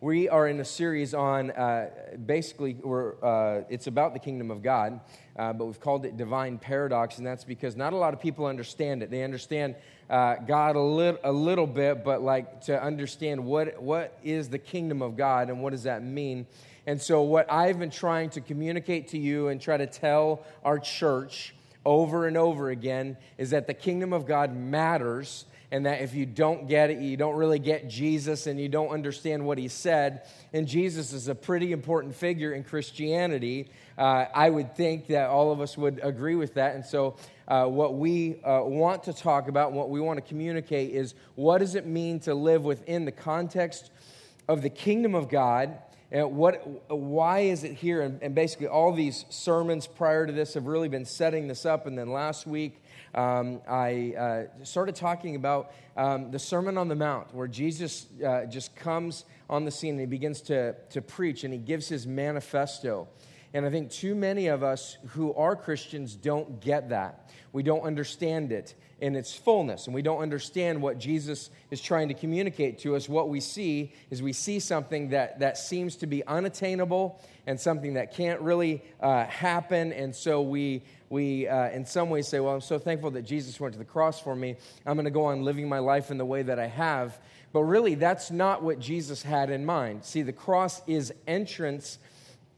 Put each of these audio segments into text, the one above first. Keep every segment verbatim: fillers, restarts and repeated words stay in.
We are in a series on, uh, basically, we're, uh, it's about the kingdom of God, uh, but we've called it Divine Paradox, and that's because not a lot of people understand it. They understand uh, God a, li- a little bit, but like to understand what what is the kingdom of God and what does that mean. And so what I've been trying to communicate to you and try to tell our church over and over again is that the kingdom of God matters. And that if you don't get it, you don't really get Jesus and you don't understand what he said. And Jesus is a pretty important figure in Christianity. Uh, I would think that all of us would agree with that. And so uh, what we uh, want to talk about, what we want to communicate is what does it mean to live within the context of the kingdom of God? And what, why is it here? And, and basically all these sermons prior to this have really been setting this up. And then last week, um, I uh, started talking about um, the Sermon on the Mount, where Jesus uh, just comes on the scene and he begins to, to preach and he gives his manifesto. And I think too many of us who are Christians don't get that. We don't understand it in its fullness, and we don't understand what Jesus is trying to communicate to us. What we see is we see something that, that seems to be unattainable and something that can't really uh, happen, and so we, we uh, in some ways say, well, I'm so thankful that Jesus went to the cross for me. I'm going to go on living my life in the way that I have. But really, that's not what Jesus had in mind. See, the cross is entrance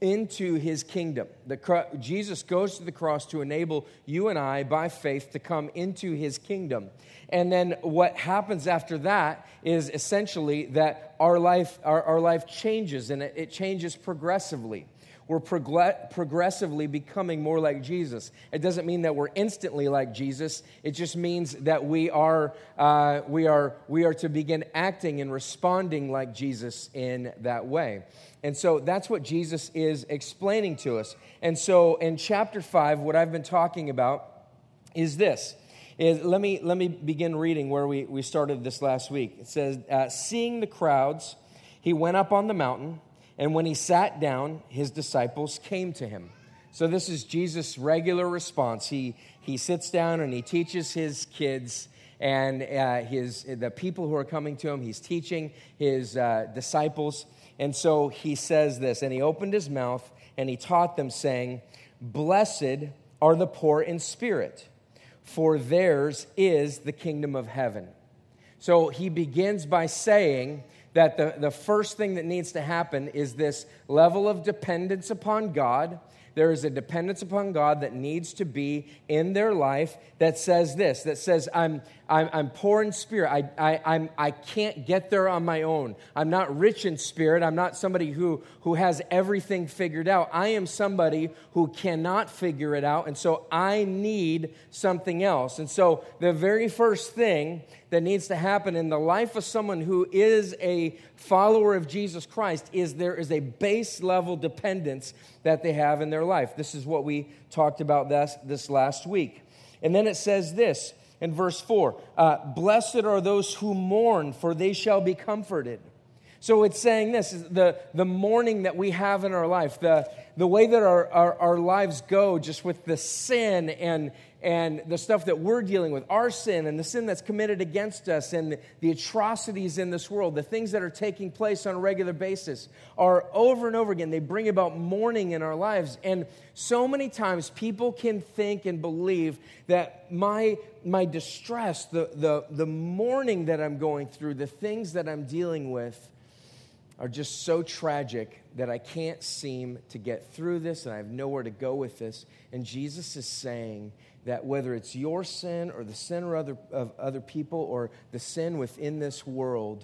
into his kingdom. The cro- Jesus goes to the cross to enable you and I, by faith, to come into his kingdom. And then what happens after that is essentially that our life, our, our life changes, and it, it changes progressively. We're prog- progressively becoming more like Jesus. It doesn't mean that we're instantly like Jesus. It just means that we are uh, we are we are to begin acting and responding like Jesus in that way. And so that's what Jesus is explaining to us. And so in chapter five, what I've been talking about is this. Is let me let me begin reading where we, we started this last week. It says, uh, seeing the crowds, he went up on the mountain, and when he sat down, his disciples came to him. So this is Jesus' regular response. He he sits down and he teaches his kids and uh, his the people who are coming to him. He's teaching his uh, disciples. And so he says this, and he opened his mouth and he taught them, saying, "Blessed are the poor in spirit, for theirs is the kingdom of heaven." So he begins by saying that the, the first thing that needs to happen is this level of dependence upon God. There is a dependence upon God that needs to be in their life that says this, that says, I'm I'm, I'm poor in spirit. I, I, I'm, I can't get there on my own. I'm not rich in spirit. I'm not somebody who, who has everything figured out. I am somebody who cannot figure it out, and so I need something else. And so the very first thing that needs to happen in the life of someone who is a follower of Jesus Christ is there is a base level dependence that they have in their life. This is what we talked about this, this last week. And then it says this in verse four, uh, blessed are those who mourn, for they shall be comforted. So it's saying this, is the, the mourning that we have in our life, the, the way that our, our, our lives go just with the sin and and the stuff that we're dealing with, our sin and the sin that's committed against us and the atrocities in this world, the things that are taking place on a regular basis are over and over again. They bring about mourning in our lives. And so many times people can think and believe that my my distress, the, the, the mourning that I'm going through, the things that I'm dealing with are just so tragic that I can't seem to get through this and I have nowhere to go with this. And Jesus is saying that whether it's your sin or the sin or other, of other people or the sin within this world,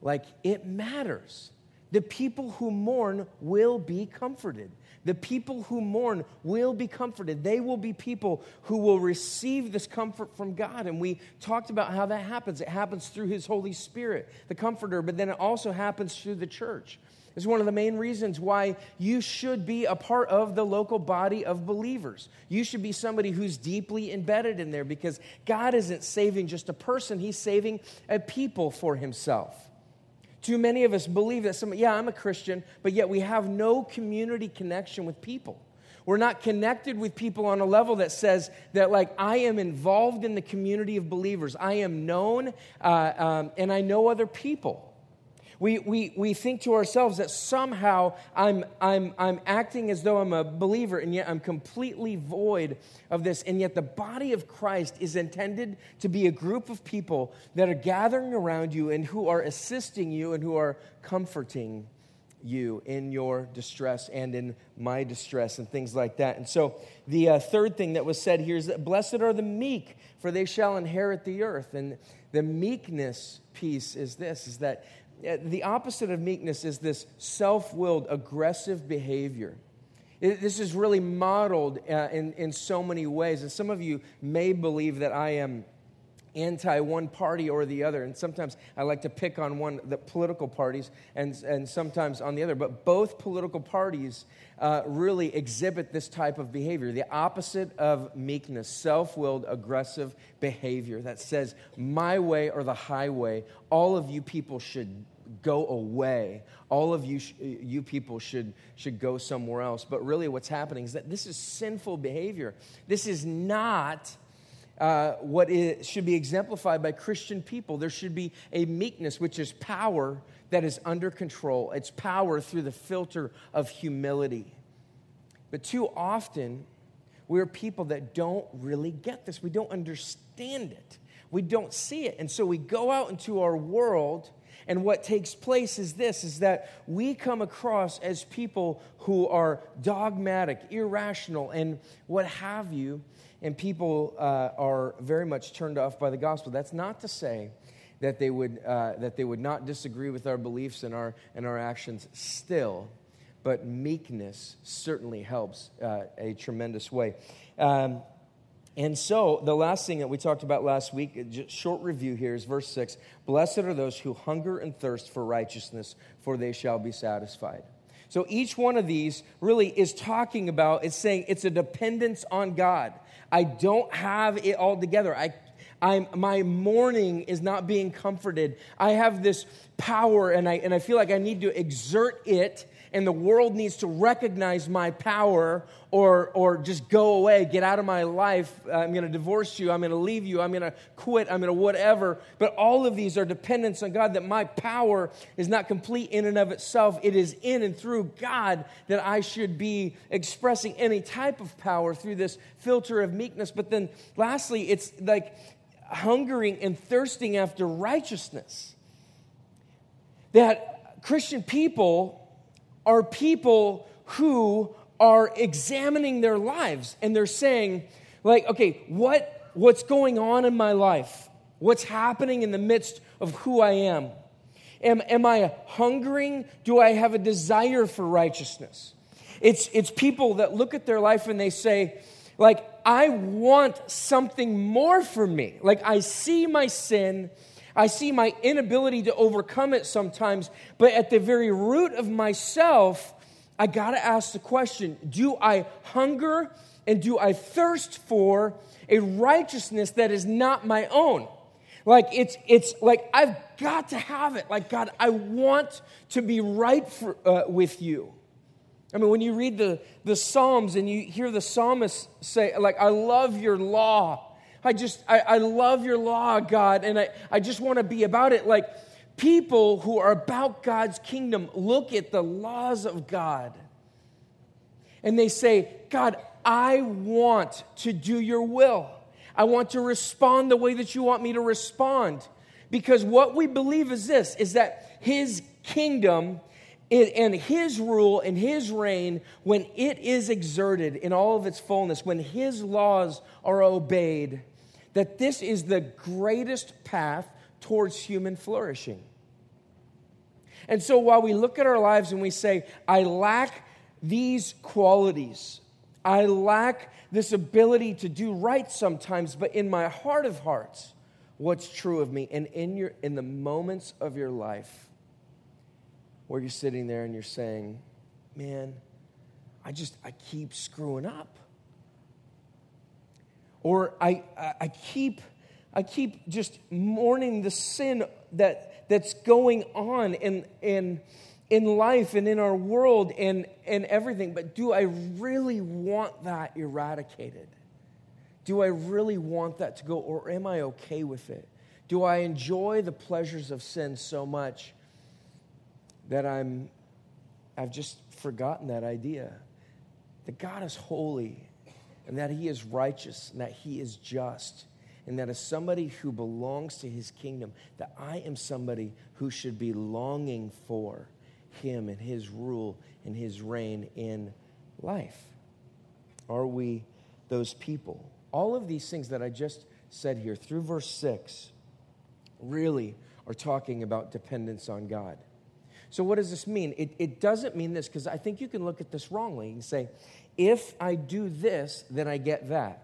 like it matters. The people who mourn will be comforted. The people who mourn will be comforted. They will be people who will receive this comfort from God. And we talked about how that happens. It happens through his Holy Spirit, the Comforter, but then it also happens through the church. It's one of the main reasons why you should be a part of the local body of believers. You should be somebody who's deeply embedded in there because God isn't saving just a person. He's saving a people for himself. Too many of us believe that, some, yeah, I'm a Christian, but yet we have no community connection with people. We're not connected with people on a level that says that, like, I am involved in the community of believers. I am known, uh, um, and I know other people. We we we think to ourselves that somehow I'm I'm I'm acting as though I'm a believer, and yet I'm completely void of this. And yet the body of Christ is intended to be a group of people that are gathering around you and who are assisting you and who are comforting you in your distress and in my distress and things like that. And so the uh, third thing that was said here is that blessed are the meek, for they shall inherit the earth. And the meekness piece is this, is that the opposite of meekness is this self-willed, aggressive behavior. It, this is really modeled uh, in, in so many ways. And some of you may believe that I am anti one party or the other, and sometimes I like to pick on one, the political parties, and and sometimes on the other. But both political parties uh, really exhibit this type of behavior, the opposite of meekness, self-willed, aggressive behavior that says, my way or the highway, all of you people should go away. All of you, sh- you people should should go somewhere else. But really what's happening is that this is sinful behavior. This is not Uh, what is, should be exemplified by Christian people. There should be a meekness, which is power that is under control. It's power through the filter of humility. But too often, we're people that don't really get this. We don't understand it. We don't see it. And so we go out into our world, and what takes place is this, is that we come across as people who are dogmatic, irrational, and what have you. And people uh, are very much turned off by the gospel. That's not to say that they would uh, that they would not disagree with our beliefs and our and our actions still, but meekness certainly helps uh, a tremendous way. Um, and so the last thing that we talked about last week, just short review here, is verse six: "Blessed are those who hunger and thirst for righteousness, for they shall be satisfied." So each one of these really is talking about, it's saying it's a dependence on God. I don't have it all together. I, I'm, my mourning is not being comforted. I have this power, and I, and I feel like I need to exert it, and the world needs to recognize my power or, or just go away, get out of my life. I'm going to divorce you. I'm going to leave you. I'm going to quit. I'm going to whatever. But all of these are dependence on God, that my power is not complete in and of itself. It is in and through God that I should be expressing any type of power through this filter of meekness. But then lastly, it's like hungering and thirsting after righteousness. That Christian people are people who are examining their lives, and they're saying, like, okay, what what's going on in my life? What's happening in the midst of who I am? Am, am I hungering? Do I have a desire for righteousness? It's, it's people that look at their life and they say, like, I want something more for me. Like, I see my sin, I see my inability to overcome it sometimes, but at the very root of myself, I got to ask the question, do I hunger and do I thirst for a righteousness that is not my own? Like, it's it's like, I've got to have it. Like, God, I want to be right for, uh, with you. I mean, when you read the, the Psalms and you hear the psalmist say, like, I love your law. I just, I, I love your law, God, and I, I just want to be about it. Like, people who are about God's kingdom look at the laws of God, and they say, God, I want to do your will. I want to respond the way that you want me to respond. Because what we believe is this, is that his kingdom and his rule and his reign, when it is exerted in all of its fullness, when his laws are obeyed, that this is the greatest path towards human flourishing. And so while we look at our lives and we say, I lack these qualities, I lack this ability to do right sometimes, but in my heart of hearts, what's true of me? And in your in the moments of your life where you're sitting there and you're saying, man, I just, I keep screwing up. Or I, I, I keep... I keep just mourning the sin that that's going on in in in life and in our world and, and everything. But do I really want that eradicated? Do I really want that to go, or am I okay with it? Do I enjoy the pleasures of sin so much that I'm, I've just forgotten that idea that God is holy and that he is righteous and that he is just and that as somebody who belongs to his kingdom, that I am somebody who should be longing for him and his rule and his reign in life. Are we those people? All of these things that I just said here through verse six really are talking about dependence on God. So what does this mean? It, it doesn't mean this, because I think you can look at this wrongly and say, if I do this, then I get that.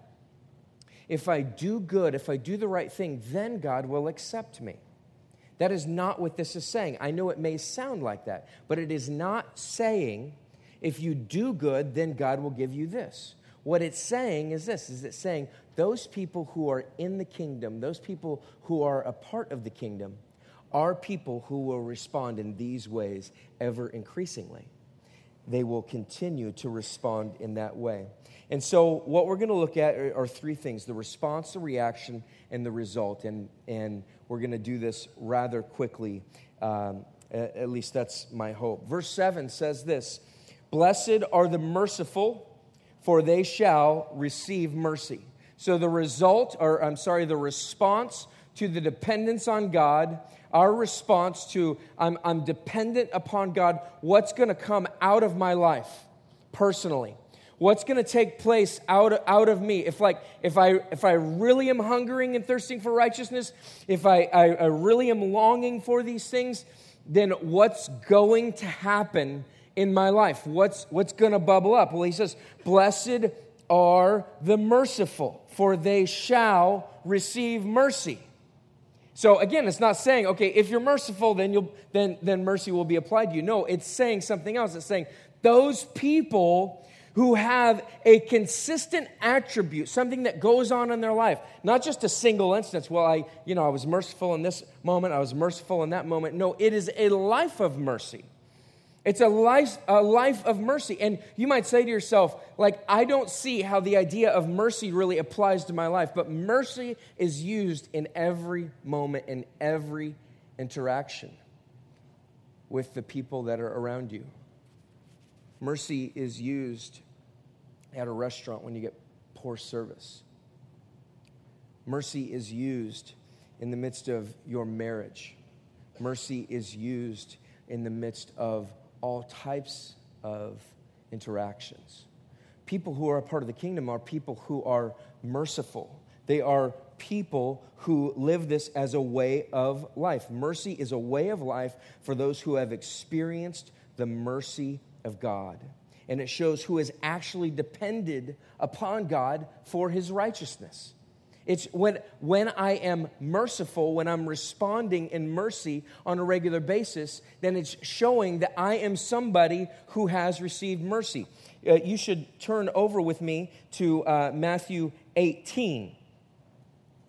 If I do good, if I do the right thing, then God will accept me. That is not what this is saying. I know it may sound like that, but it is not saying if you do good, then God will give you this. What it's saying is this, is it's saying those people who are in the kingdom, those people who are a part of the kingdom, are people who will respond in these ways ever increasingly. They will continue to respond in that way. And so what we're going to look at are, are three things: the response, the reaction, and the result. And, and we're going to do this rather quickly. Um, at, at least that's my hope. Verse seven says this: "Blessed are the merciful, for they shall receive mercy." So the result, or I'm sorry, the response to the dependence on God, our response to I'm, I'm dependent upon God, what's going to come out of my life personally? What's going to take place out of, out of me? If like if I if I really am hungering and thirsting for righteousness, if I, I, I really am longing for these things, then what's going to happen in my life? What's what's going to bubble up? Well, he says, "Blessed are the merciful, for they shall receive mercy." So again, it's not saying, okay, if you're merciful, then you'll then then mercy will be applied to you. No, it's saying something else. It's saying those people who have a consistent attribute, something that goes on in their life, not just a single instance. Well, I, you know, I was merciful in this moment, I was merciful in that moment. No, it is a life of mercy. It's a life, a life of mercy. And you might say to yourself, like, I don't see how the idea of mercy really applies to my life. But mercy is used in every moment, in every interaction with the people that are around you. Mercy is used at a restaurant when you get poor service. Mercy is used in the midst of your marriage. Mercy is used in the midst of all types of interactions. People who are a part of the kingdom are people who are merciful. They are people who live this as a way of life. Mercy is a way of life for those who have experienced the mercy of God. And it shows who has actually depended upon God for his righteousness. It's when when I am merciful, when I'm responding in mercy on a regular basis, then it's showing that I am somebody who has received mercy. Uh, you should turn over with me to uh, Matthew eighteen.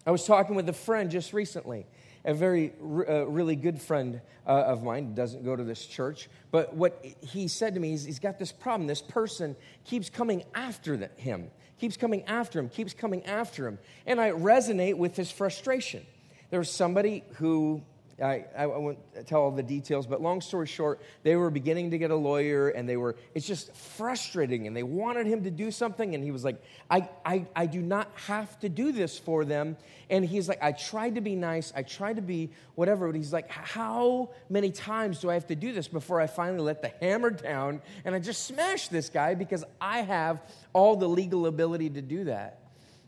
I was talking with a friend just recently, a very uh, really good friend uh, of mine, doesn't go to this church. But what he said to me is he's got this problem. This person keeps coming after the, him. keeps coming after him, keeps coming after him. And I resonate with his frustration. There was somebody who, I, I won't tell all the details, but long story short, they were beginning to get a lawyer, and they were, it's just frustrating, and they wanted him to do something, and he was like, I, I, I do not have to do this for them. And he's like, I tried to be nice, I tried to be whatever, but he's like, how many times do I have to do this before I finally let the hammer down, and I just smash this guy because I have all the legal ability to do that?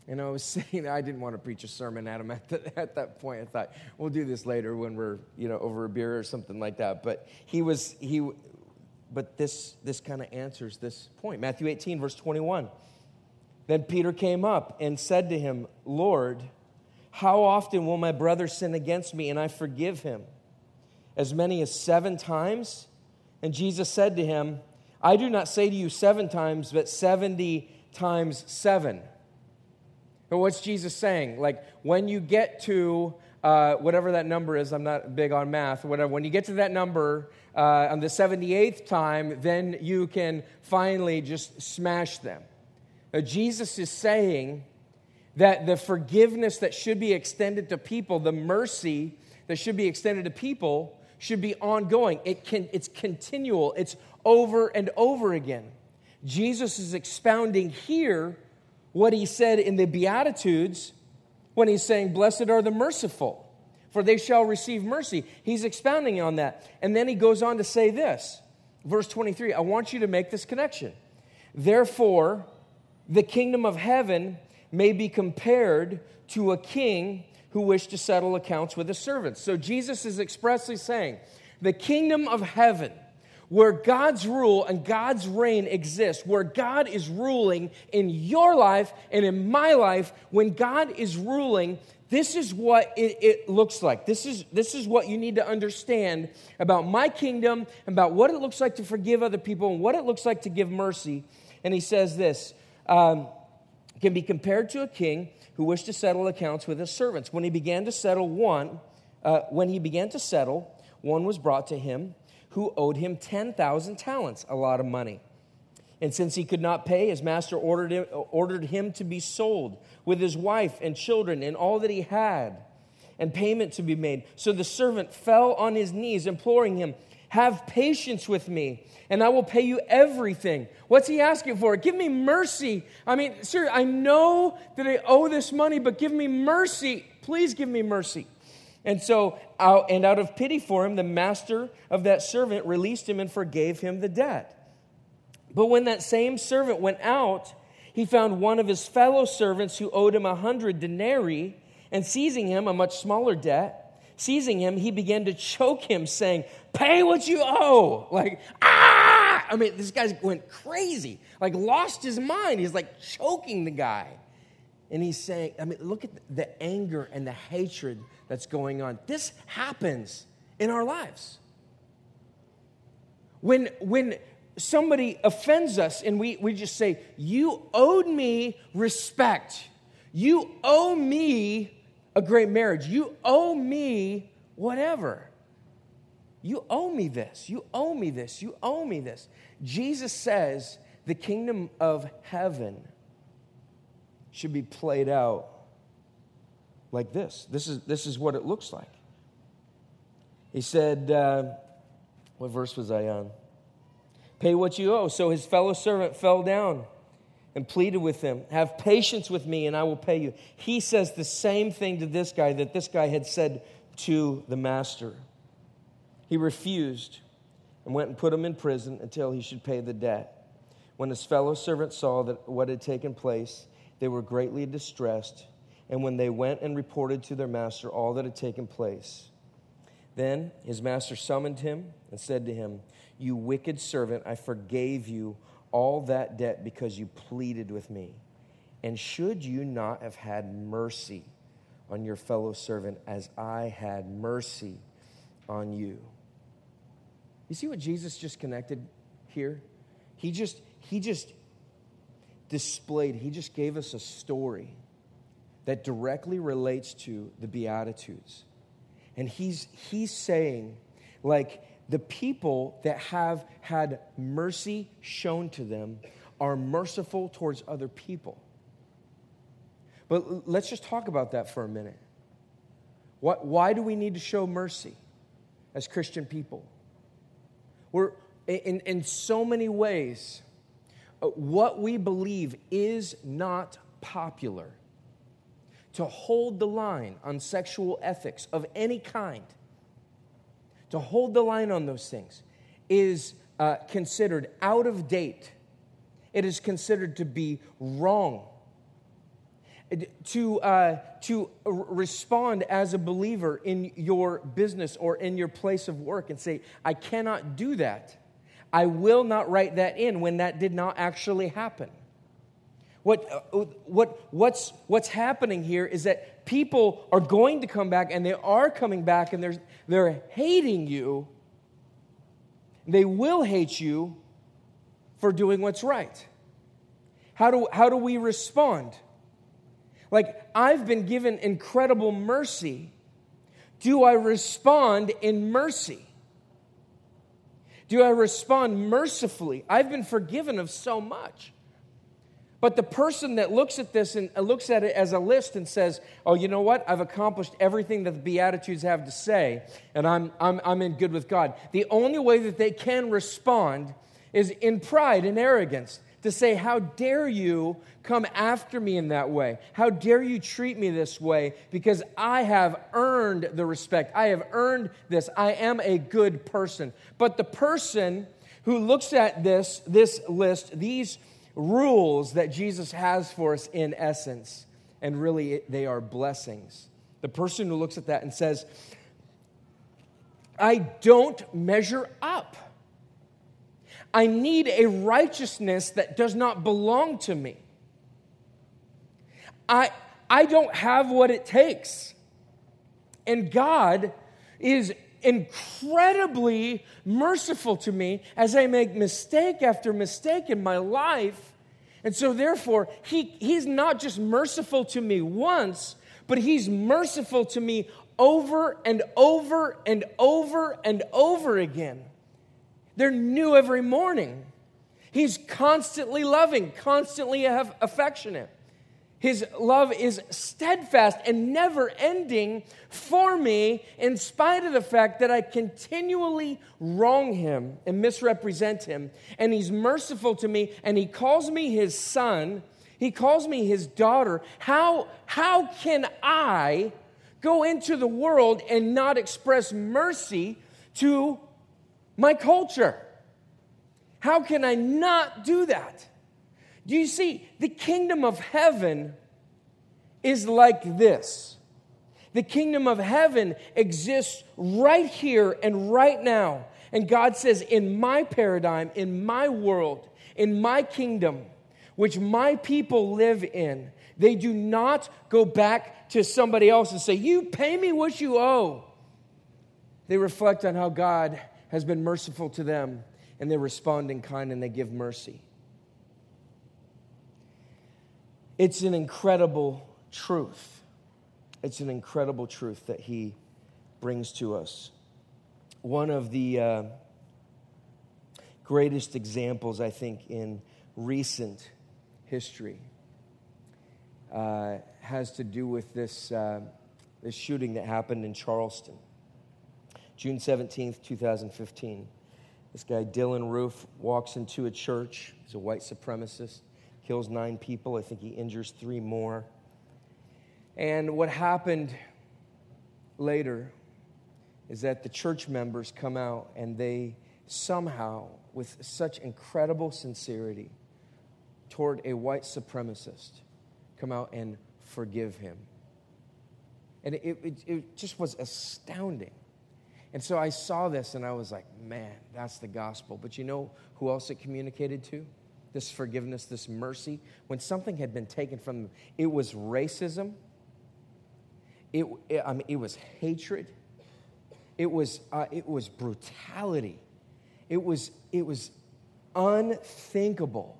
And I was saying, I didn't want to preach a sermon at him at, the, at that point. I thought, we'll do this later when we're, you know, over a beer or something like that. But he was, he, but this, this kind of answers this point. Matthew eighteen, verse twenty-one. Then Peter came up and said to him, "Lord, how often will my brother sin against me and I forgive him? As many as seven times?" And Jesus said to him, "I do not say to you seven times, but seventy times seven." But what's Jesus saying? Like, when you get to uh, whatever that number is, I'm not big on math, whatever. When you get to that number uh, on the seventy-eighth time, then you can finally just smash them. Now, Jesus is saying that the forgiveness that should be extended to people, the mercy that should be extended to people, should be ongoing. It can, it's continual. It's over and over again. Jesus is expounding here what he said in the Beatitudes when he's saying, "Blessed are the merciful, for they shall receive mercy." He's expounding on that. And then he goes on to say this, verse twenty-three, I want you to make this connection. Therefore, the kingdom of heaven may be compared to a king who wished to settle accounts with his servants. So Jesus is expressly saying, the kingdom of heaven, where God's rule and God's reign exist, where God is ruling in your life and in my life, when God is ruling, this is what it, it looks like. This is, this is what you need to understand about my kingdom, about what it looks like to forgive other people, and what it looks like to give mercy. And he says this, um, can be compared to a king who wished to settle accounts with his servants. When he began to settle one, uh, when he began to settle, one was brought to him who owed him ten thousand talents, a lot of money. And since he could not pay, his master ordered him, ordered him to be sold with his wife and children and all that he had, and payment to be made. So the servant fell on his knees, imploring him, "Have patience with me, and I will pay you everything." What's he asking for? Give me mercy. I mean, sir, I know that I owe this money, but give me mercy. Please give me mercy. And so, out, and out of pity for him, the master of that servant released him and forgave him the debt. But when that same servant went out, he found one of his fellow servants who owed him a hundred denarii, and seizing him, a much smaller debt, seizing him, he began to choke him, saying, "Pay what you owe." Like, ah! I mean, this guy went crazy, like lost his mind. He's like choking the guy. And he's saying, I mean, look at the anger and the hatred that's going on. This happens in our lives. When when somebody offends us and we, we just say, "You owed me respect. You owe me a great marriage. You owe me whatever. You owe me this. You owe me this. You owe me this." Jesus says the kingdom of heaven should be played out like this. This is this is what it looks like. He said, uh, what verse was I on? "Pay what you owe." So his fellow servant fell down and pleaded with him, "Have patience with me and I will pay you." He says the same thing to this guy that this guy had said to the master. He refused and went and put him in prison until he should pay the debt. When his fellow servant saw that what had taken place, they were greatly distressed, and when they went and reported to their master all that had taken place, then his master summoned him and said to him, "You wicked servant, I forgave you all that debt because you pleaded with me. And should you not have had mercy on your fellow servant as I had mercy on you?" You see what Jesus just connected here? He just, he just... displayed, he just gave us a story that directly relates to the Beatitudes. And he's he's saying, like, the people that have had mercy shown to them are merciful towards other people. But let's just talk about that for a minute. What, why do we need to show mercy as Christian people? We're in in so many ways, what we believe is not popular. To hold the line on sexual ethics of any kind, to hold the line on those things, is uh, considered out of date. It is considered to be wrong. To uh, to respond as a believer in your business or in your place of work and say, "I cannot do that. I will not write that in," when that did not actually happen. What, what, what's, what's happening here is that people are going to come back, and they are coming back, and they're, they're hating you. They will hate you for doing what's right. How do, how do we respond? Like, I've been given incredible mercy. Do I respond in mercy? Do I respond mercifully? I've been forgiven of so much. But the person that looks at this and looks at it as a list and says, oh, you know what? I've accomplished everything that the Beatitudes have to say, and I'm, I'm, I'm in good with God. The only way that they can respond is in pride and arrogance, to say, how dare you come after me in that way? How dare you treat me this way? Because I have earned the respect. I have earned this. I am a good person. But the person who looks at this, this list, these rules that Jesus has for us in essence, and really they are blessings. The person who looks at that and says, I don't measure up. I need a righteousness that does not belong to me. I, I don't have what it takes. And God is incredibly merciful to me as I make mistake after mistake in my life. And so therefore, he, he's not just merciful to me once, but he's merciful to me over and over and over and over again. They're new every morning. He's constantly loving, constantly affectionate. His love is steadfast and never-ending for me, in spite of the fact that I continually wrong him and misrepresent him. And he's merciful to me, and he calls me his son. He calls me his daughter. How, how can I go into the world and not express mercy to my culture? How can I not do that? Do you see, the kingdom of heaven is like this. The kingdom of heaven exists right here and right now. And God says, in my paradigm, in my world, in my kingdom, which my people live in, they do not go back to somebody else and say, you pay me what you owe. They reflect on how God has been merciful to them, and they respond in kind, and they give mercy. It's an incredible truth. It's an incredible truth that he brings to us. One of the uh, greatest examples, I think, in recent history uh, has to do with this, uh, this shooting that happened in Charleston. June seventeenth, twenty fifteen. This guy, Dylan Roof, walks into a church. He's a white supremacist. Kills nine people. I think he injures three more. And what happened later is that the church members come out and they somehow, with such incredible sincerity toward a white supremacist, come out and forgive him. And it, it, it just was astounding. And so I saw this and I was like, man, that's the gospel. But you know who else it communicated to? This forgiveness, this mercy. When something had been taken from them, it was racism. It, it, I mean, it was hatred. It was, uh, it was brutality. It was, it was unthinkable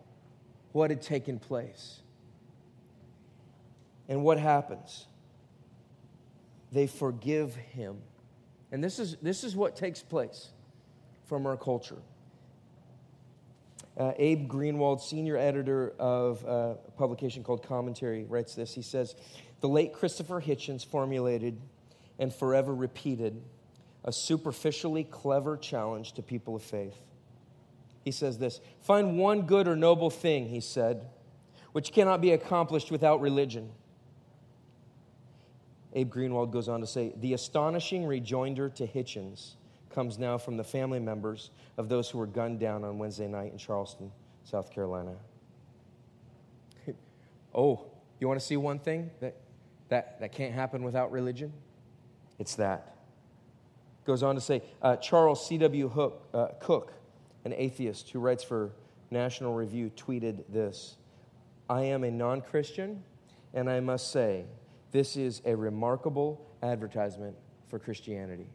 what had taken place. And what happens? They forgive him. And this is this is what takes place from our culture. Uh, Abe Greenwald, senior editor of a publication called Commentary, writes this. He says, the late Christopher Hitchens formulated and forever repeated a superficially clever challenge to people of faith. He says this, find one good or noble thing, he said, which cannot be accomplished without religion. Abe Greenwald goes on to say, the astonishing rejoinder to Hitchens comes now from the family members of those who were gunned down on Wednesday night in Charleston, South Carolina. Oh, you want to see one thing that, that, that can't happen without religion? It's that. Goes on to say, uh, Charles C W. Hook, uh, Cook, an atheist who writes for National Review, tweeted this, I am a non-Christian, and I must say, this is a remarkable advertisement for Christianity.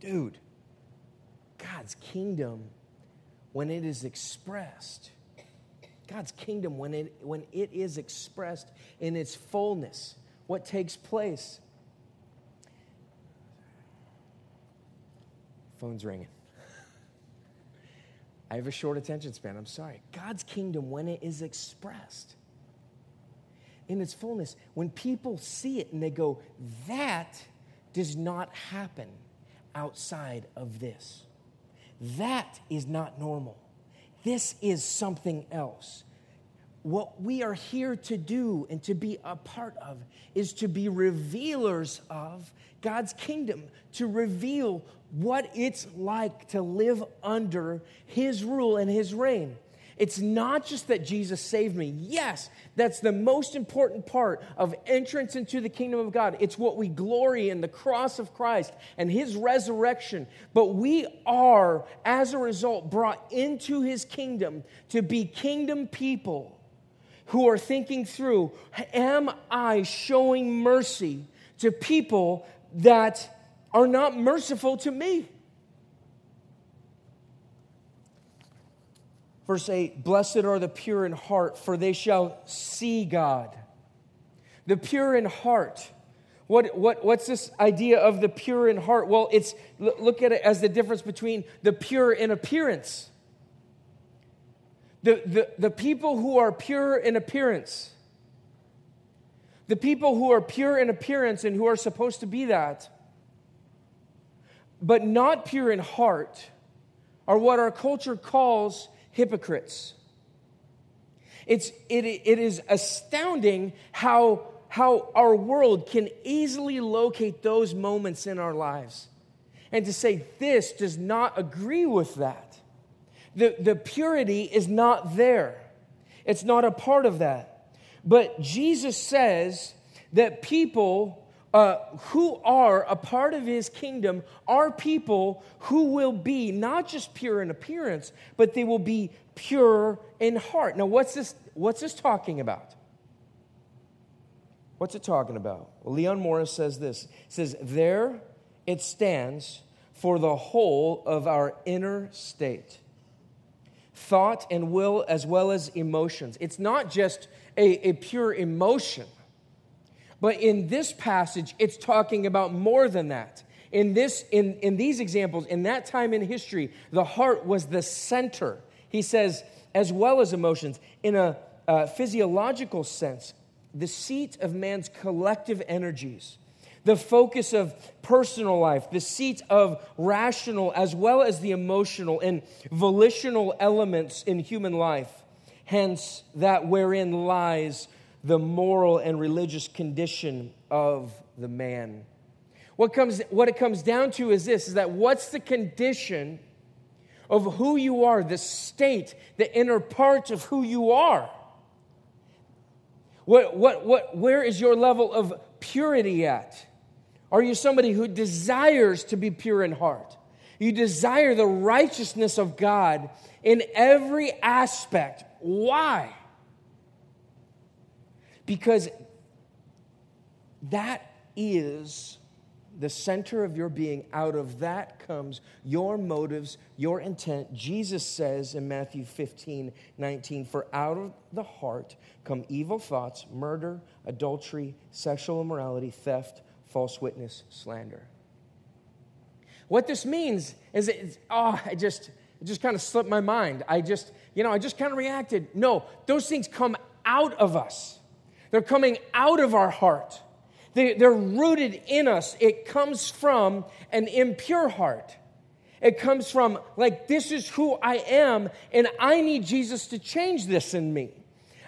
Dude, God's kingdom, when it is expressed, God's kingdom, when it, when it is expressed in its fullness, what takes place? Phone's ringing. I have a short attention span. I'm sorry. God's kingdom, when it is expressed in its fullness, when people see it and they go, that does not happen outside of this. That is not normal. This is something else. What we are here to do and to be a part of is to be revealers of God's kingdom, to reveal what it's like to live under his rule and his reign. It's not just that Jesus saved me. Yes, that's the most important part of entrance into the kingdom of God. It's what we glory in, the cross of Christ and his resurrection. But we are, as a result, brought into his kingdom to be kingdom people who are thinking through, am I showing mercy to people that are not merciful to me? Verse eight, blessed are the pure in heart, for they shall see God. The pure in heart. What, what, what's this idea of the pure in heart? Well, it's look at it as the difference between the pure in appearance. The, the, the people who are pure in appearance. The people who are pure in appearance and who are supposed to be that, but not pure in heart, are what our culture calls hypocrites. It's it it is astounding how how our world can easily locate those moments in our lives and to say this does not agree with that. The the purity is not there. It's not a part of that. But Jesus says that people uh, who are a part of his kingdom are people who will be not just pure in appearance, but they will be pure in heart. Now, what's this, what's this talking about? What's it talking about? Well, Leon Morris says this. It says, there it stands for the whole of our inner state, thought and will as well as emotions. It's not just a, a pure emotion. But in this passage, it's talking about more than that. In this, in, in these examples, in that time in history, the heart was the center. He says, as well as emotions, in a uh, physiological sense, the seat of man's collective energies, the focus of personal life, the seat of rational as well as the emotional and volitional elements in human life. Hence, that wherein lies the moral and religious condition of the man. What comes, what it comes down to is this, is that what's the condition of who you are, the state, the inner part of who you are? What, what, what, where is your level of purity at? Are you somebody who desires to be pure in heart? You desire the righteousness of God in every aspect. Why? Because that is the center of your being. Out of that comes your motives, your intent. Jesus says in Matthew fifteen nineteen, for out of the heart come evil thoughts, murder, adultery, sexual immorality, theft, false witness, slander. What this means is, it's, oh, I just, it just kind of slipped my mind. I just, you know, I just kind of reacted. No, those things come out of us. They're coming out of our heart. They, they're rooted in us. It comes from an impure heart. It comes from, like, this is who I am, and I need Jesus to change this in me.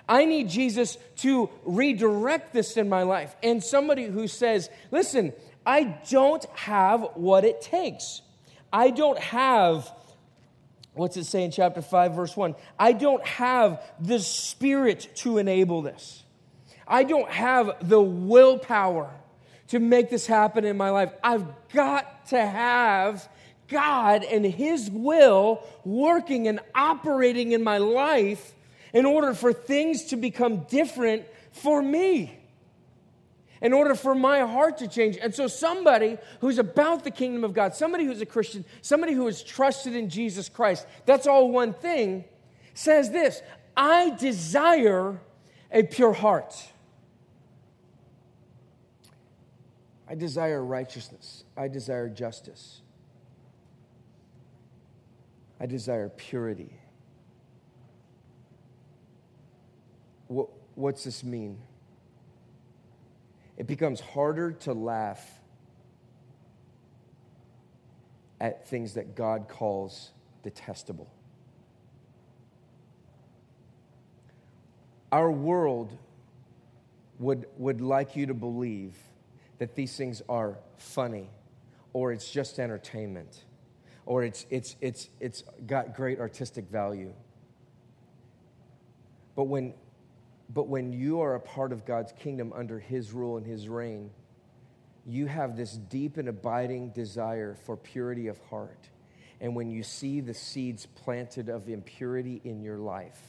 I need Jesus to redirect this in my life. And somebody who says, listen, I don't have what it takes. I don't have, what's it say in chapter five, verse one? I don't have the Spirit to enable this. I don't have the willpower to make this happen in my life. I've got to have God and his will working and operating in my life in order for things to become different for me, in order for my heart to change. And so somebody who's about the kingdom of God, somebody who's a Christian, somebody who is trusted in Jesus Christ, that's all one thing, says this, I desire a pure heart. I desire righteousness. I desire justice. I desire purity. What, what's this mean? It becomes harder to laugh at things that God calls detestable. Our world would would like you to believe that these things are funny, or it's just entertainment, or it's it's it's it's got great artistic value. But when but when you are a part of God's kingdom under his rule and his reign, you have this deep and abiding desire for purity of heart. And when you see the seeds planted of impurity in your life,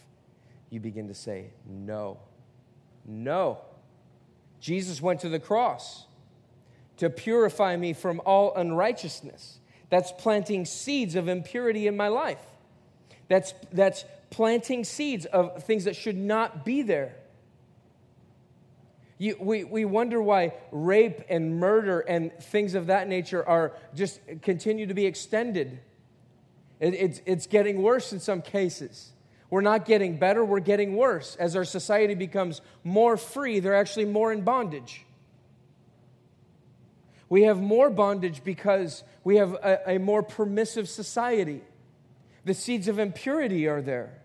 you begin to say, no, no. Jesus went to the cross to purify me from all unrighteousness. That's planting seeds of impurity in my life. That's, that's planting seeds of things that should not be there. You, we, we wonder why rape and murder and things of that nature are just continue to be extended. It, it's, it's getting worse in some cases. We're not getting better, we're getting worse. As our society becomes more free, they're actually more in bondage. We have more bondage because we have a, a more permissive society. The seeds of impurity are there.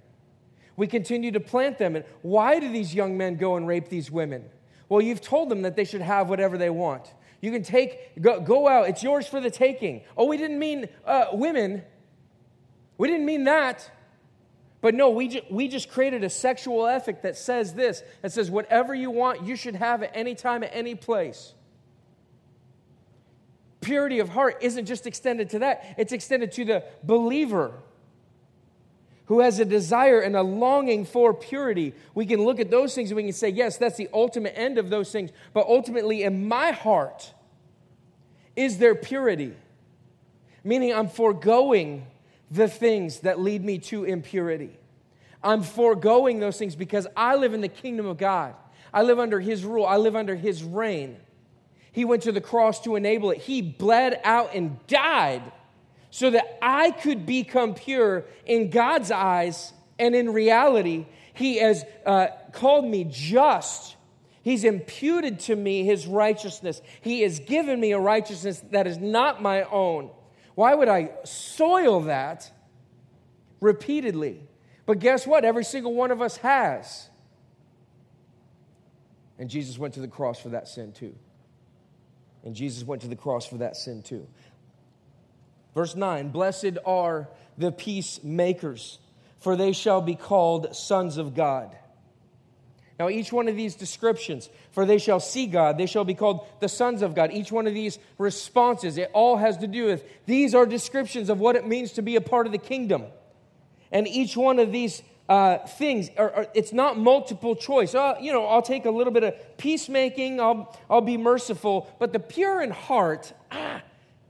We continue to plant them. And why do these young men go and rape these women? Well, you've told them that they should have whatever they want. You can take, go, go out, it's yours for the taking. Oh, we didn't mean uh, women. We didn't mean that. But no, we, ju- we just created a sexual ethic that says this, that says whatever you want, you should have at any time, at any place. Purity of heart isn't just extended to that. It's extended to the believer who has a desire and a longing for purity. We can look at those things and we can say, yes, that's the ultimate end of those things. But ultimately, in my heart, is there purity? Meaning I'm foregoing the things that lead me to impurity. I'm foregoing those things because I live in the kingdom of God. I live under his rule. I live under his reign. He went to the cross to enable it. He bled out and died so that I could become pure in God's eyes and in reality. He has uh, called me just. He's imputed to me his righteousness. He has given me a righteousness that is not my own. Why would I soil that repeatedly? But guess what? Every single one of us has. And Jesus went to the cross for that sin too. And Jesus went to the cross for that sin too. Verse nine, blessed are the peacemakers, for they shall be called sons of God. Now, each one of these descriptions, for they shall see God, they shall be called the sons of God. Each one of these responses, it all has to do with, these are descriptions of what it means to be a part of the kingdom. And each one of these uh, things, are, are, it's not multiple choice. Uh, you know, I'll take a little bit of peacemaking, I'll, I'll be merciful, but the pure in heart, ah,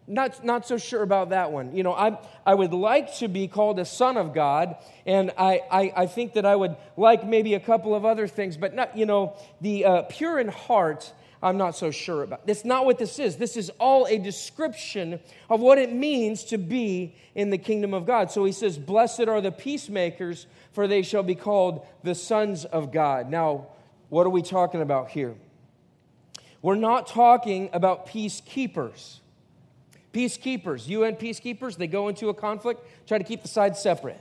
Not not so sure about that one. You know, I I would like to be called a son of God, and I, I, I think that I would like maybe a couple of other things, but not, you know, the uh, pure in heart, I'm not so sure about. That's not what this is. This is all a description of what it means to be in the kingdom of God. So he says, blessed are the peacemakers, for they shall be called the sons of God. Now, what are we talking about here? We're not talking about peacekeepers. Peacekeepers, U N peacekeepers, they go into a conflict, try to keep the sides separate.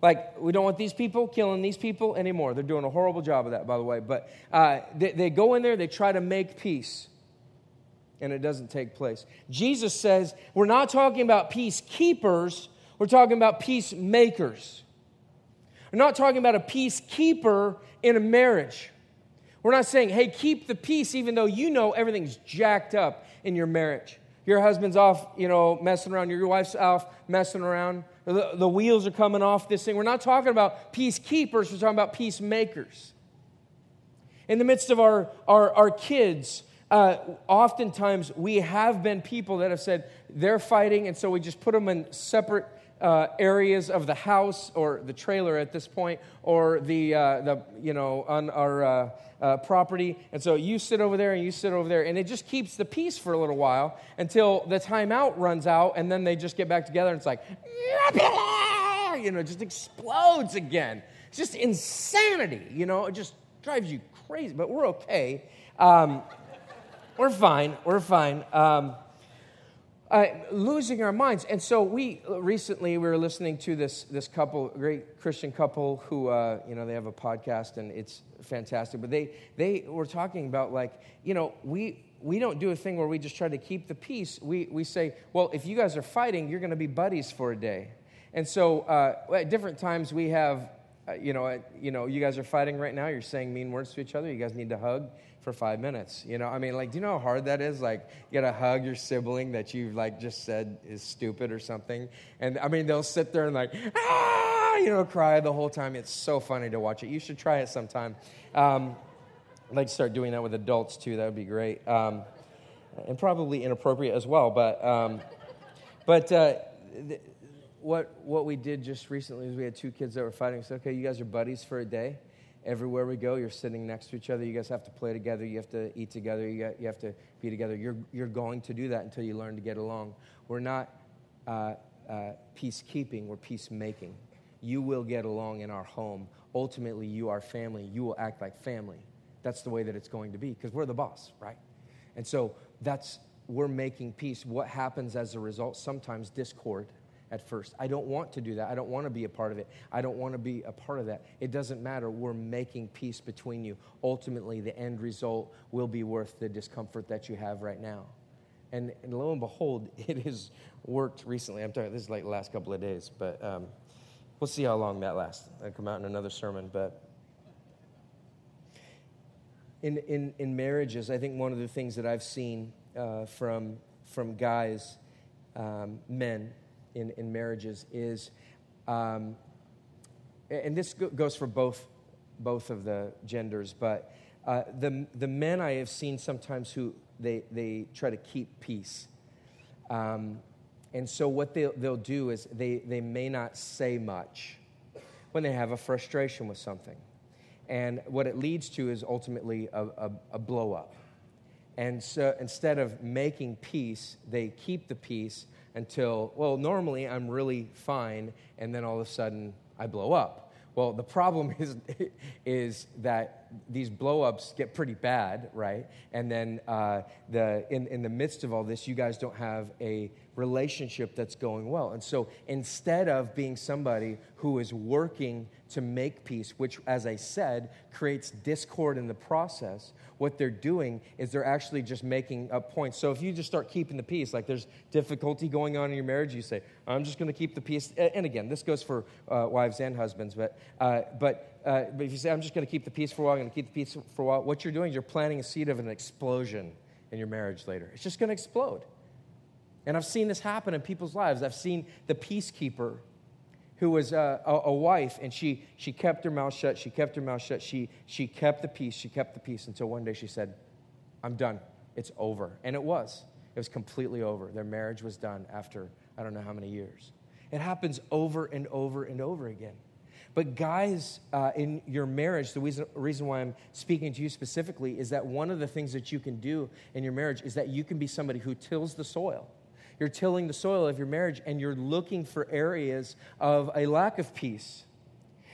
Like, we don't want these people killing these people anymore. They're doing a horrible job of that, by the way. But uh, they, they go in there, they try to make peace, and it doesn't take place. Jesus says, we're not talking about peacekeepers, we're talking about peacemakers. We're not talking about a peacekeeper in a marriage. We're not saying, hey, keep the peace, even though you know everything's jacked up in your marriage. Your husband's off, you know, messing around. Your wife's off messing around. The, the wheels are coming off this thing. We're not talking about peacekeepers. We're talking about peacemakers. In the midst of our, our, our kids, uh, oftentimes we have been people that have said they're fighting, and so we just put them in separate uh, areas of the house or the trailer at this point or the, uh, the you know, on our Uh, Uh, property, and so you sit over there and you sit over there, and it just keeps the peace for a little while until the timeout runs out, and then they just get back together, and it's like, you know, just explodes again. It's just insanity, you know. It just drives you crazy, but we're okay. Um, we're fine. We're fine. Um, uh, losing our minds. And so we recently, we were listening to this this couple, great Christian couple who, uh, you know, they have a podcast and it's fantastic. But they, they were talking about, like, you know, we... We don't do a thing where we just try to keep the peace. We we say, well, if you guys are fighting, you're going to be buddies for a day. And so uh, at different times we have, uh, you know, uh, you know, you guys are fighting right now. You're saying mean words to each other. You guys need to hug for five minutes. You know, I mean, like, do you know how hard that is? Like, you got to hug your sibling that you've, like, just said is stupid or something. And, I mean, they'll sit there and, like, ah, you know, cry the whole time. It's so funny to watch it. You should try it sometime. Um I'd like to start doing that with adults, too. That would be great. Um, and probably inappropriate as well. But um, but uh, th- what what we did just recently is we had two kids that were fighting. We said, okay, you guys are buddies for a day. Everywhere we go, you're sitting next to each other. You guys have to play together. You have to eat together. You, got, you have to be together. You're, you're going to do that until you learn to get along. We're not uh, uh, peacekeeping. We're peacemaking. You will get along in our home. Ultimately, you are family. You will act like family. That's the way that it's going to be because we're the boss, right? And so that's, we're making peace. What happens as a result? Sometimes discord at first. I don't want to do that. I don't want to be a part of it. I don't want to be a part of that. It doesn't matter. We're making peace between you. Ultimately, the end result will be worth the discomfort that you have right now. And, and lo and behold, it has worked recently. I'm talking, this is like the last couple of days, but um, we'll see how long that lasts. I'll come out in another sermon, but... In, in in marriages, I think one of the things that I've seen uh, from from guys, um, men in, in marriages is, um, and this go- goes for both both of the genders, but uh, the the men I have seen sometimes who they they try to keep peace, um, and so what they they'll do is they they may not say much when they have a frustration with something. And what it leads to is ultimately a, a, a blow-up. And so instead of making peace, they keep the peace until, well, normally I'm really fine, and then all of a sudden I blow up. Well, the problem is is that these blow-ups get pretty bad, right? And then uh, the in, in the midst of all this, you guys don't have a relationship that's going well. And so instead of being somebody who is working to make peace, which, as I said, creates discord in the process, what they're doing is they're actually just making up points. So if you just start keeping the peace, like there's difficulty going on in your marriage, you say, I'm just going to keep the peace. And again, this goes for uh, wives and husbands, but uh, but uh, but if you say, I'm just going to keep the peace for a while, I'm going to keep the peace for a while, what you're doing is you're planting a seed of an explosion in your marriage later. It's just going to explode. And I've seen this happen in people's lives. I've seen the peacekeeper who was a, a, a wife, and she she kept her mouth shut. She kept her mouth shut. She she kept the peace. She kept the peace until one day she said, I'm done. It's over. And it was. It was completely over. Their marriage was done after I don't know how many years. It happens over and over and over again. But guys, uh, in your marriage, the reason, reason why I'm speaking to you specifically is that one of the things that you can do in your marriage is that you can be somebody who tills the soil. You're tilling the soil of your marriage, and you're looking for areas of a lack of peace.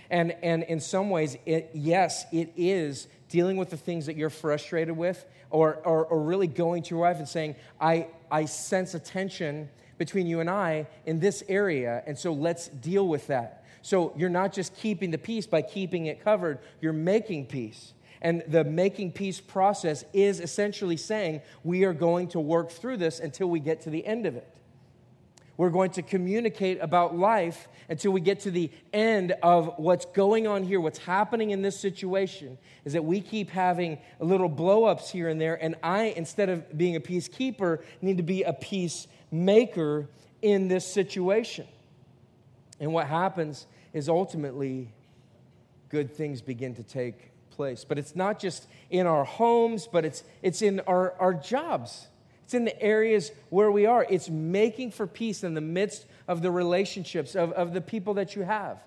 And and in some ways, it, yes, it is dealing with the things that you're frustrated with, or, or or really going to your wife and saying, I I sense a tension between you and I in this area, and so let's deal with that. So you're not just keeping the peace by keeping it covered, you're making peace. And the making peace process is essentially saying we are going to work through this until we get to the end of it. We're going to communicate about life until we get to the end of what's going on here, what's happening in this situation, is that we keep having little blow-ups here and there, and I, instead of being a peacekeeper, need to be a peacemaker in this situation. And what happens is ultimately good things begin to take place. Place. But it's not just in our homes, but it's it's in our, our jobs. It's in the areas where we are. It's making for peace in the midst of the relationships, of, of the people that you have.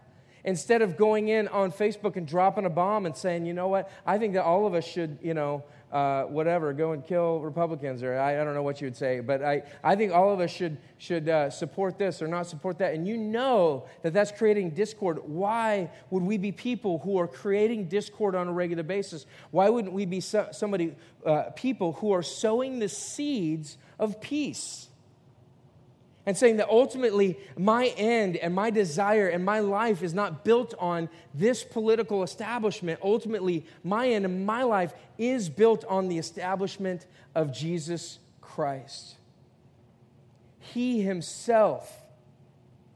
Instead of going in on Facebook and dropping a bomb and saying, you know what, I think that all of us should, you know, uh, whatever, go and kill Republicans, or I, I don't know what you would say, but I, I think all of us should should uh, support this or not support that. And you know that that's creating discord. Why would we be people who are creating discord on a regular basis? Why wouldn't we be so, somebody, uh, people who are sowing the seeds of peace? And saying that ultimately my end and my desire and my life is not built on this political establishment. Ultimately, my end and my life is built on the establishment of Jesus Christ. He himself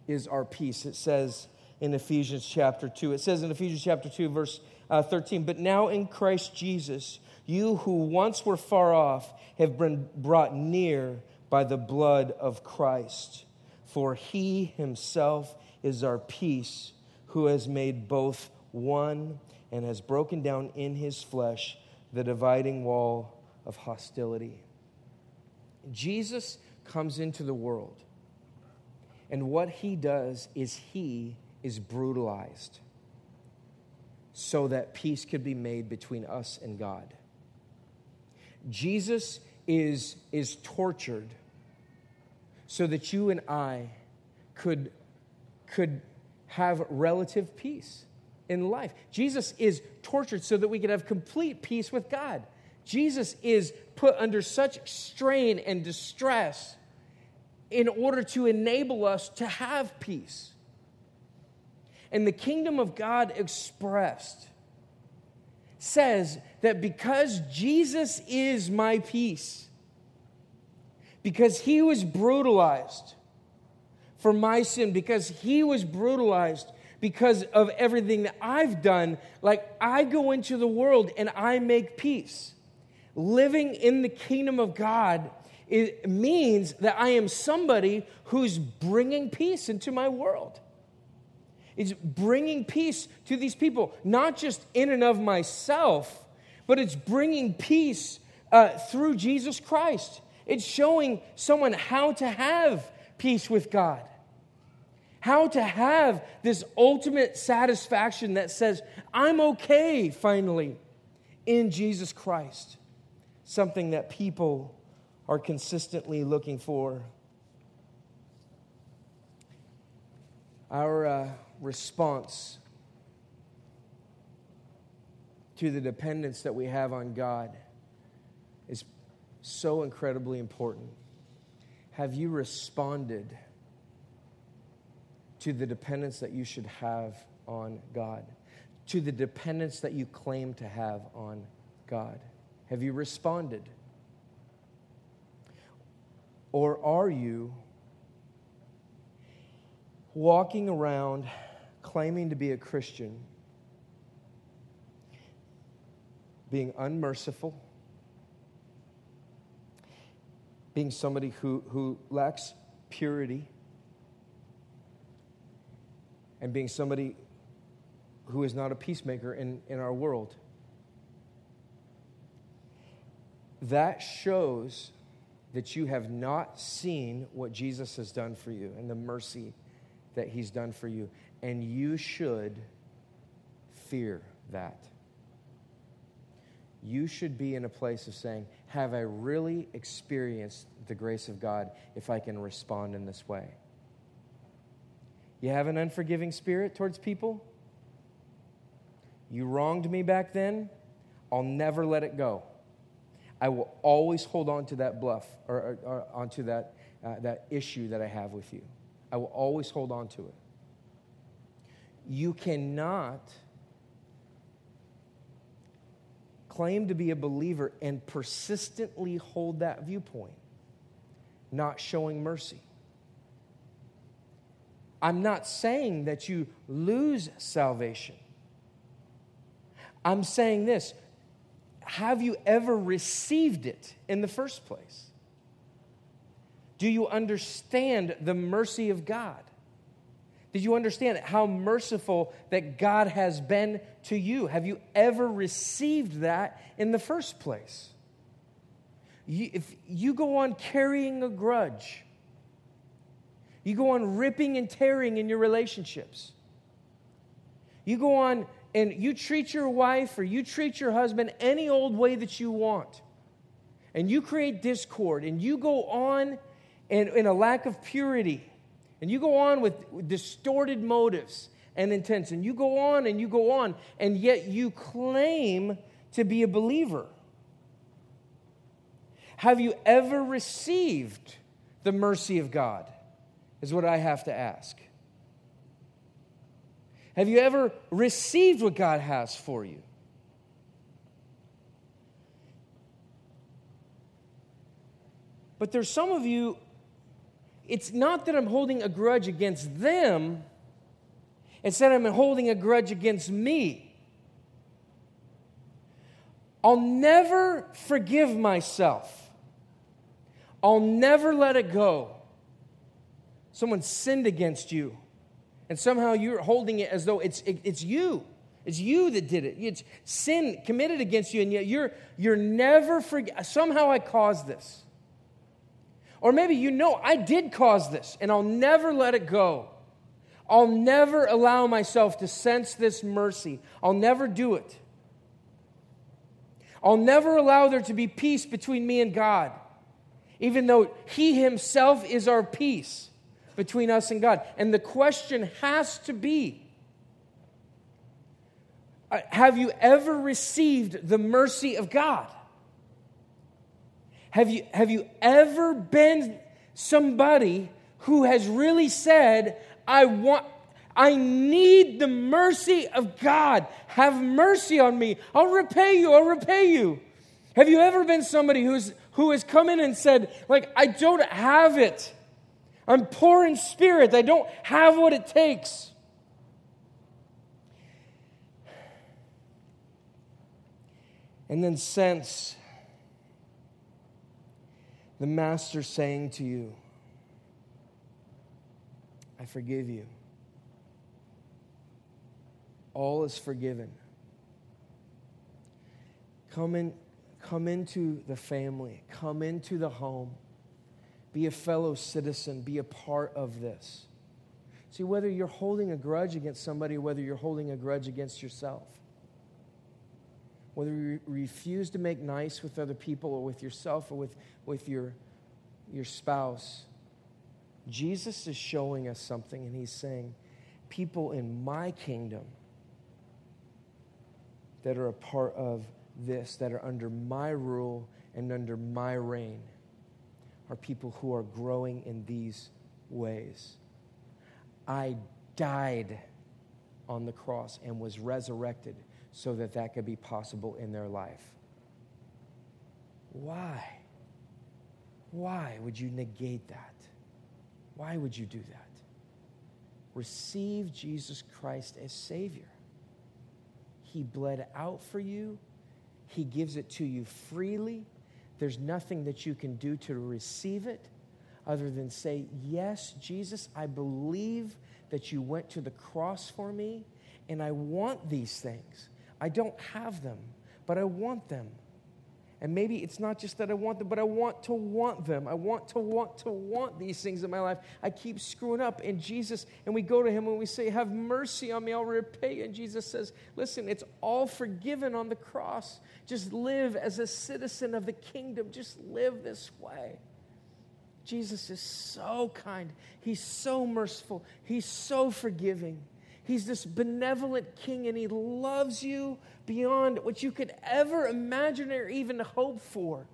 is our peace, it says in Ephesians chapter two. It says in Ephesians chapter two, verse uh, thirteen, "But now in Christ Jesus, you who once were far off have been brought near by the blood of Christ. For he himself is our peace, who has made both one and has broken down in his flesh the dividing wall of hostility." Jesus comes into the world, and what he does is he is brutalized so that peace could be made between us and God. Jesus is is tortured so that you and I could, could have relative peace in life. Jesus is tortured so that we could have complete peace with God. Jesus is put under such strain and distress in order to enable us to have peace. And the kingdom of God expressed says that because Jesus is my peace, because he was brutalized for my sin, because he was brutalized because of everything that I've done, like I go into the world and I make peace. Living in the kingdom of God, it means that I am somebody who's bringing peace into my world. It's bringing peace to these people, not just in and of myself, but it's bringing peace uh, through Jesus Christ. It's showing someone how to have peace with God, how to have this ultimate satisfaction that says, I'm okay, finally, in Jesus Christ, something that people are consistently looking for. Our uh, response to the dependence that we have on God is so incredibly important. Have you responded to the dependence that you should have on God? To the dependence that you claim to have on God? Have you responded? Or are you walking around claiming to be a Christian, being unmerciful, being somebody who, who lacks purity, and being somebody who is not a peacemaker in, in our world? That shows that you have not seen what Jesus has done for you and the mercy that he's done for you. And you should fear that. You should be in a place of saying, have I really experienced the grace of God if I can respond in this way? You have an unforgiving spirit towards people? You wronged me back then? I'll never let it go. I will always hold on to that bluff or, or, or onto that, uh, that issue that I have with you. I will always hold on to it. You cannot claim to be a believer and persistently hold that viewpoint, not showing mercy. I'm not saying that you lose salvation. I'm saying this: have you ever received it in the first place? Do you understand the mercy of God? Did you understand how merciful that God has been to you? Have you ever received that in the first place? You, if you go on carrying a grudge, you go on ripping and tearing in your relationships, you go on and you treat your wife or you treat your husband any old way that you want, and you create discord, and you go on in, in a lack of purity, and you go on with distorted motives and intents, and you go on and you go on, and yet you claim to be a believer. Have you ever received the mercy of God? Is what I have to ask. Have you ever received what God has for you? But there's some of you, it's not that I'm holding a grudge against them, it's that I'm holding a grudge against me. I'll never forgive myself. I'll never let it go. Someone sinned against you, and somehow you're holding it as though it's it, it's you. It's you that did it. It's sin committed against you, and yet you're you're never forg- somehow I caused this. Or maybe you know I did cause this, and I'll never let it go. I'll never allow myself to sense this mercy. I'll never do it. I'll never allow there to be peace between me and God, even though He Himself is our peace between us and God. And the question has to be, have you ever received the mercy of God? Have you, have you ever been somebody who has really said, I want, I need the mercy of God. Have mercy on me. I'll repay you. I'll repay you. Have you ever been somebody who's who has come in and said, like, I don't have it. I'm poor in spirit. I don't have what it takes. And then sense the Master saying to you, I forgive you. All is forgiven. Come in, come into the family. Come into the home. Be a fellow citizen. Be a part of this. See, whether you're holding a grudge against somebody, whether you're holding a grudge against yourself, whether you refuse to make nice with other people or with yourself or with, with your, your spouse, Jesus is showing us something, and He's saying, people in my kingdom that are a part of this, that are under my rule and under my reign, are people who are growing in these ways. I died on the cross and was resurrected so that that could be possible in their life. Why? Why would you negate that? Why would you do that? Receive Jesus Christ as Savior. He bled out for you. He gives it to you freely. There's nothing that you can do to receive it other than say, yes, Jesus, I believe that you went to the cross for me, and I want these things. I don't have them, but I want them. And maybe it's not just that I want them, but I want to want them. I want to want to want these things in my life. I keep screwing up. And Jesus, and we go to Him and we say, have mercy on me, I'll repay you. And Jesus says, listen, it's all forgiven on the cross. Just live as a citizen of the kingdom. Just live this way. Jesus is so kind. He's so merciful. He's so forgiving. He's this benevolent King, and He loves you beyond what you could ever imagine or even hope for.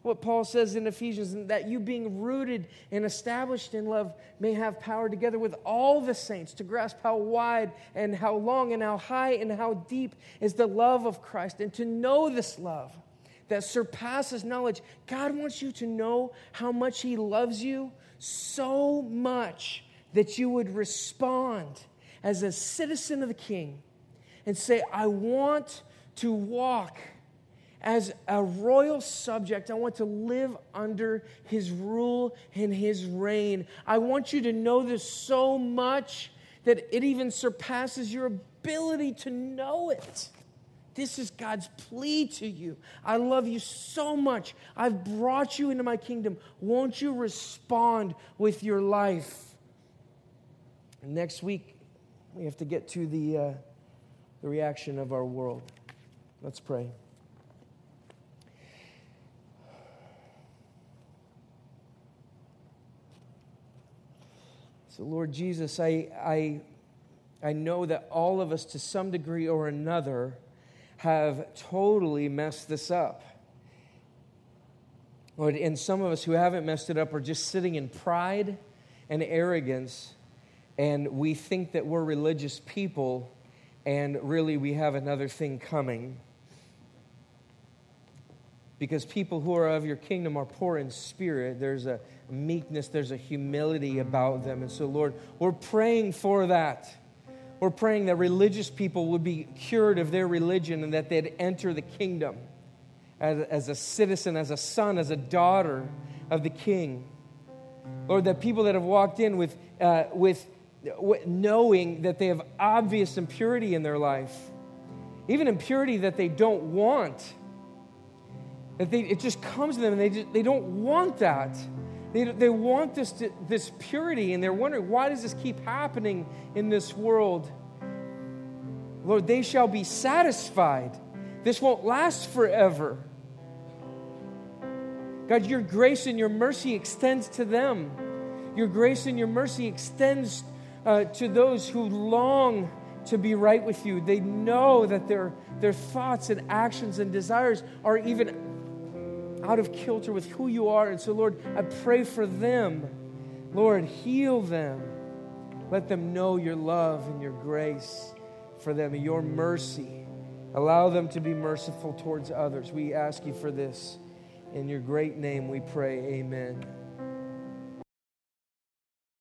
What Paul says in Ephesians, that you being rooted and established in love may have power together with all the saints to grasp how wide and how long and how high and how deep is the love of Christ, and to know this love that surpasses knowledge. God wants you to know how much He loves you, so much that you would respond as a citizen of the King and say, I want to walk as a royal subject. I want to live under His rule and His reign. I want you to know this so much that it even surpasses your ability to know it. This is God's plea to you. I love you so much. I've brought you into my kingdom. Won't you respond with your life? And next week, we have to get to the... Uh, the reaction of our world. Let's pray. So Lord Jesus, I, I, I know that all of us to some degree or another have totally messed this up. Lord, and some of us who haven't messed it up are just sitting in pride and arrogance, and we think that we're religious people, and really we have another thing coming. Because people who are of your kingdom are poor in spirit. There's a meekness, there's a humility about them. And so, Lord, we're praying for that. We're praying that religious people would be cured of their religion and that they'd enter the kingdom as, as a citizen, as a son, as a daughter of the King. Lord, that people that have walked in with, uh, with, with knowing that they have obvious impurity in their life, even impurity that they don't want, that they, it just comes to them and they just, they don't want that. They, they want this, this purity, and they're wondering, why does this keep happening in this world? Lord, they shall be satisfied. This won't last forever. God, your grace and your mercy extends to them. Your grace and your mercy extends uh, to those who long to be right with you. They know that their, their thoughts and actions and desires are even out of kilter with who you are. And so, Lord, I pray for them. Lord, heal them. Let them know your love and your grace for them, and your mercy. Allow them to be merciful towards others. We ask you for this. In your great name we pray, amen.